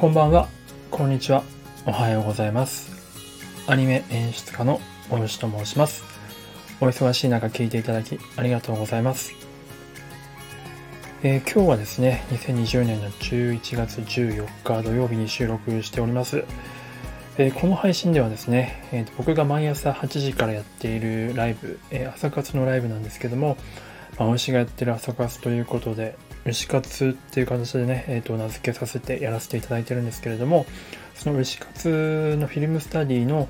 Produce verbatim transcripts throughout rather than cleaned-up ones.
こんばんは、こんにちは、おはようございます。アニメ演出家のおよしと申します。お忙しい中聞いていただきありがとうございます。えー、今日はですね、にせんにじゅうねんのじゅういちがつじゅうよっか土曜日に収録しております。えー、この配信ではですね、えー、と僕が毎朝はちじからやっているライブ、えー、朝活のライブなんですけども、まあ、お牛がやってる朝活ということで牛活っていう形でね、えー、と名付けさせてやらせていただいてるんですけれども、その牛活のフィルムスタディの、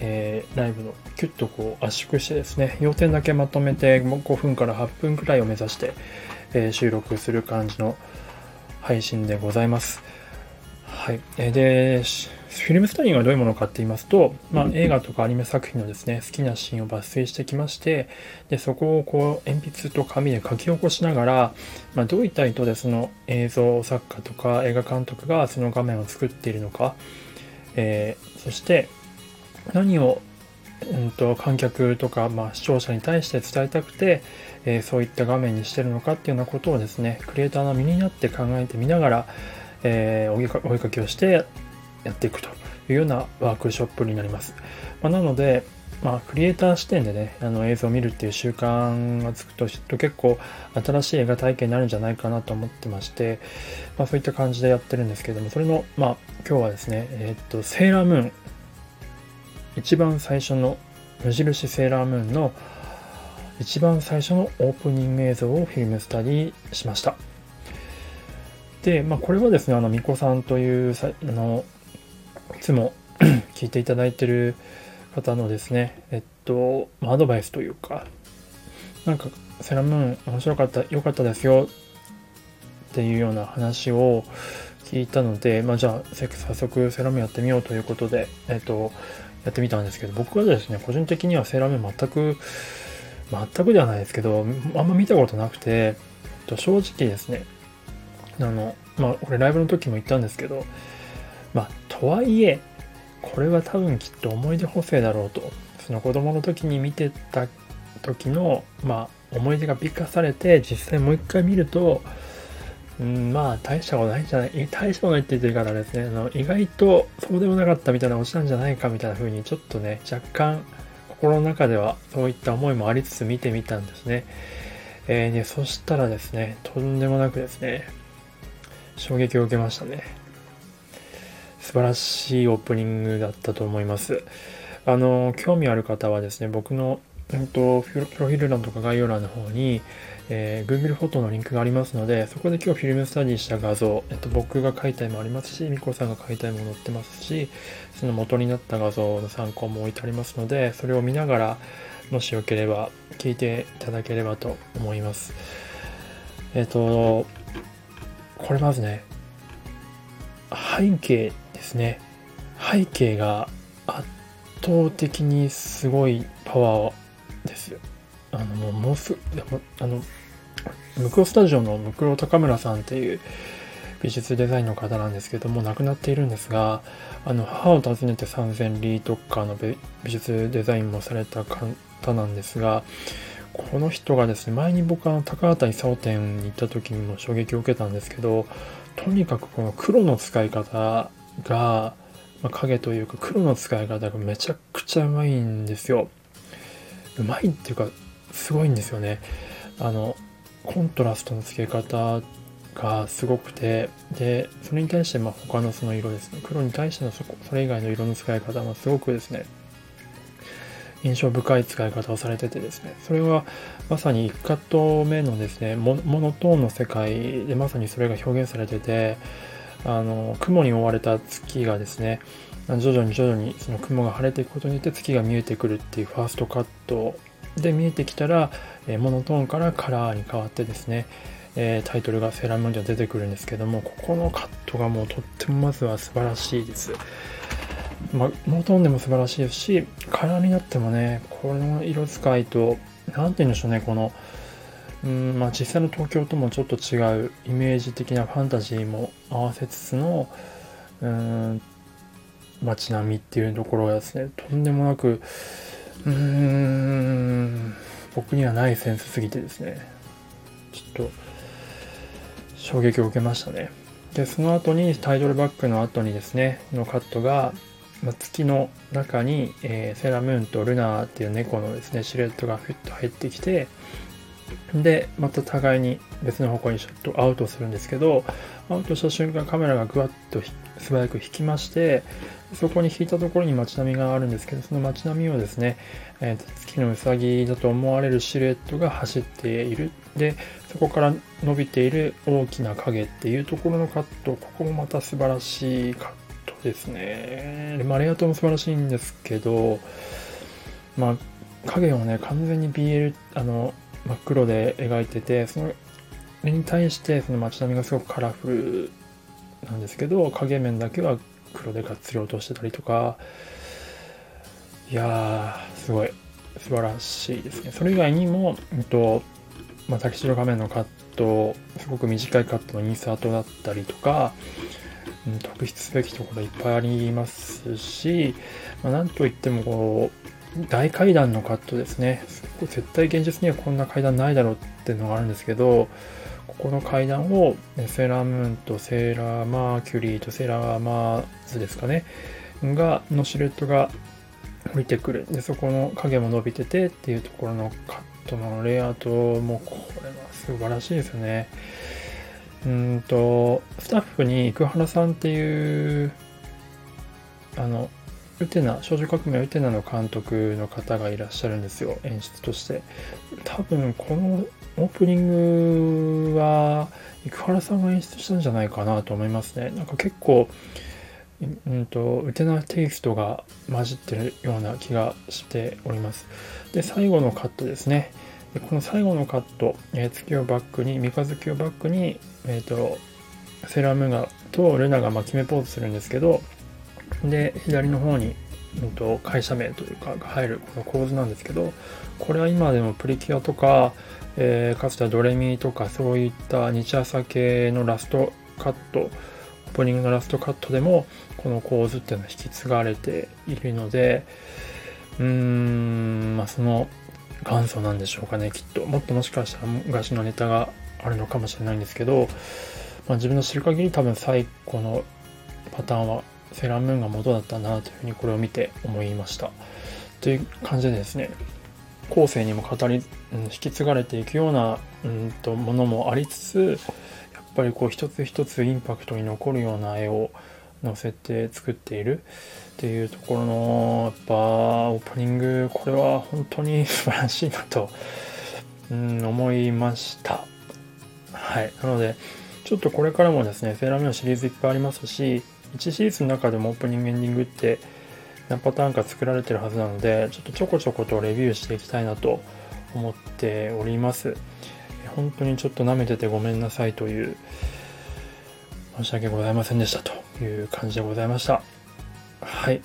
えー、ライブのキュッとこう圧縮してですね、要点だけまとめてごふんからはっぷんくらいを目指して、えー、収録する感じの配信でございます。はい、でフィルムスタディはどういうものかって言いますと、まあ、映画とかアニメ作品のですね、好きなシーンを抜粋してきまして、でそこをこう鉛筆と紙で書き起こしながら、まあ、どういった意図でその映像作家とか映画監督がその画面を作っているのか、えー、そして何を、うん、と観客とか、まあ、視聴者に対して伝えたくて、えー、そういった画面にしているのかっていうようなことをですね、クリエイターの身になって考えてみながら、えー、お, いかおいかけをしてやっていくというようなワークショップになります。まあ、なので、まあ、クリエイター視点でね、あの映像を見るっていう習慣がつくと結構新しい映画体験になるんじゃないかなと思ってまして、まあ、そういった感じでやってるんですけれども、それの、まあ、今日はですね、えー、っとセーラームーン、一番最初の無印セーラームーンの一番最初のオープニング映像をフィルムスタディしました。で、まあ、これはですね、あのみこさんというさあのいつも聞いていただいている方のですね、えっとアドバイスというか、なんかセーラームーン面白かった、良かったですよっていうような話を聞いたので、まあ、じゃあ早速セーラームーンやってみようということで、えっとやってみたんですけど、僕はですね、個人的にはセーラームーン全く全くではないですけど、あんま見たことなくて、と正直ですね。あのまあ、これライブの時も言ったんですけど、まあ、とはいえこれは多分きっと思い出補正だろうと、その子供の時に見てた時の、まあ、思い出が美化されて実際もう一回見ると、うん、まあ大したことないんじゃない、大したことないって言い方ですね、あの意外とそうでもなかったみたいな落ちなんじゃないかみたいな風にちょっとね、若干心の中ではそういった思いもありつつ見てみたんですね。えー、でそしたらですね、とんでもなくですね、衝撃を受けましたね。素晴らしいオープニングだったと思います。あの興味ある方はですね、僕の、えっと、プロフィール欄とか概要欄の方に、えー、Google フォトのリンクがありますので、そこで今日フィルムスタディした画像、えっと、僕が書いた絵もありますし、みこさんが書いた絵も載ってますし、その元になった画像の参考も置いてありますので、それを見ながらもしよければ聞いていただければと思います。えっとこれまずね、背景ですね。背景が圧倒的にすごいパワーです。あのもうもうすでもあのムクロスタジオのムクロ高村さんっていう美術デザインの方なんですけども、亡くなっているんですが、あの母を訪ねて三千里とかの美術デザインもされた方なんですが。この人がですね、前に僕は高畑勲展に行った時にも衝撃を受けたんですけど、とにかくこの黒の使い方が、まあ、影というか黒の使い方がめちゃくちゃうまいんですよ。うまいっていうかすごいんですよね。あのコントラストのつけ方がすごくて、でそれに対してまあ他のその色ですね、黒に対してのそこそれ以外の色の使い方もすごくですね、印象深い使い方をされててですね、それはまさにいちカット目のですね、モノトーンの世界でまさにそれが表現されてて、あの雲に覆われた月がですね、徐々に徐々にその雲が晴れていくことによって月が見えてくるっていうファーストカットで、見えてきたらモノトーンからカラーに変わってですね、タイトルがセーラームーンでは出てくるんですけども、ここのカットがもうとってもまずは素晴らしいです。まあ、モノトーンでも素晴らしいですし、カラーになってもね、この色使いと、なんて言うんでしょうね、この、うんまあ、実際の東京ともちょっと違うイメージ的なファンタジーも合わせつつの、うん、街並みっていうところがですね、とんでもなく、うーん、僕にはないセンスすぎてですね、ちょっと衝撃を受けましたね。でその後にタイトルバックの後にですねのカットが、ま、月の中に、えー、セーラームーンとルナーっていう猫のですねシルエットがフィッと入ってきて、でまた互いに別の方向にちょっとアウトするんですけど、アウトした瞬間カメラがぐわっと素早く引きまして、そこに引いたところに街並みがあるんですけど、その街並みをですね、えー、月のウサギだと思われるシルエットが走っている。でそこから伸びている大きな影っていうところのカット、ここもまた素晴らしいカットですね。まあ、レイアウトも素晴らしいんですけど、まあ、影をね完全に ビーエル あの真っ黒で描いてて、それに対してその街並みがすごくカラフルなんですけど、影面だけは黒でがっつり落としてたりとか、いやーすごい素晴らしいですね。それ以外にも、えっとまあ、タキシード仮面のカット、すごく短いカットのインサートだったりとか、うん、特筆すべきところいっぱいありますし、まあ、なんといってもこう大階段のカットですね。絶対現実にはこんな階段ないだろうっていうのがあるんですけど、ここの階段をセーラームーンとセーラーマーキュリーとセーラーマーズですかねがのシルエットが降りてくる。でそこの影も伸びててっていうところのカットのレイアウトもこれは素晴らしいですよね。うんとスタッフに生原さんっていうあのウテナ少女革命ウテナの監督の方がいらっしゃるんですよ、演出として。多分このオープニングは生原さんが演出したんじゃないかなと思いますね。なんか結構うんとウテナテイストが混じってるような気がしております。で最後のカットですね。でこの最後のカット、えー、月をバックに三日月をバックに、えー、とセーラームーンがとルナがまあ決めポーズするんですけど、で左の方に、うん、と会社名というかが入るこの構図なんですけど、これは今でもプリキュアとか、えー、かつてはドレミとかそういった日朝系のラストカット、オープニングのラストカットでもこの構図っていうのは引き継がれているので、うーんまあその元祖なんでしょうかね、きっと。もっともしかしたら昔のネタがあるのかもしれないんですけど、まあ、自分の知る限り多分最古のパターンはセーラームーンが元だったなというふうにこれを見て思いましたという感じでですね、後世にも語り、うん、引き継がれていくような、うんとものもありつつ、やっぱりこう一つ一つインパクトに残るような絵を載せて作っているっていうところのやっぱオープニング、これは本当に素晴らしいなと、うん、思いました。はい、なのでちょっとこれからもですねセーラームーンシリーズいっぱいありますし、いちシリーズの中でもオープニングエンディングって何パターンか作られてるはずなので、ちょっとちょこちょことレビューしていきたいなと思っております。本当にちょっと舐めててごめんなさいという、申し訳ございませんでしたという感じでございました。はい、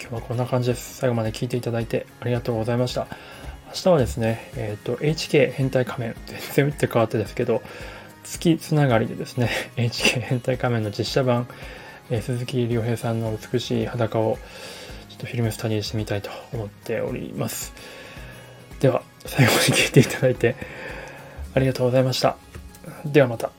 今日はこんな感じです。最後まで聞いていただいてありがとうございました。明日はですね、えっと エイチケー 変態仮面、全然打って変わってですけど月つながりでですね エイチケー 変態仮面の実写版、えー、鈴木亮平さんの美しい裸をちょっとフィルムスタディしてみたいと思っております。では最後まで聞いていただいてありがとうございました。ではまた。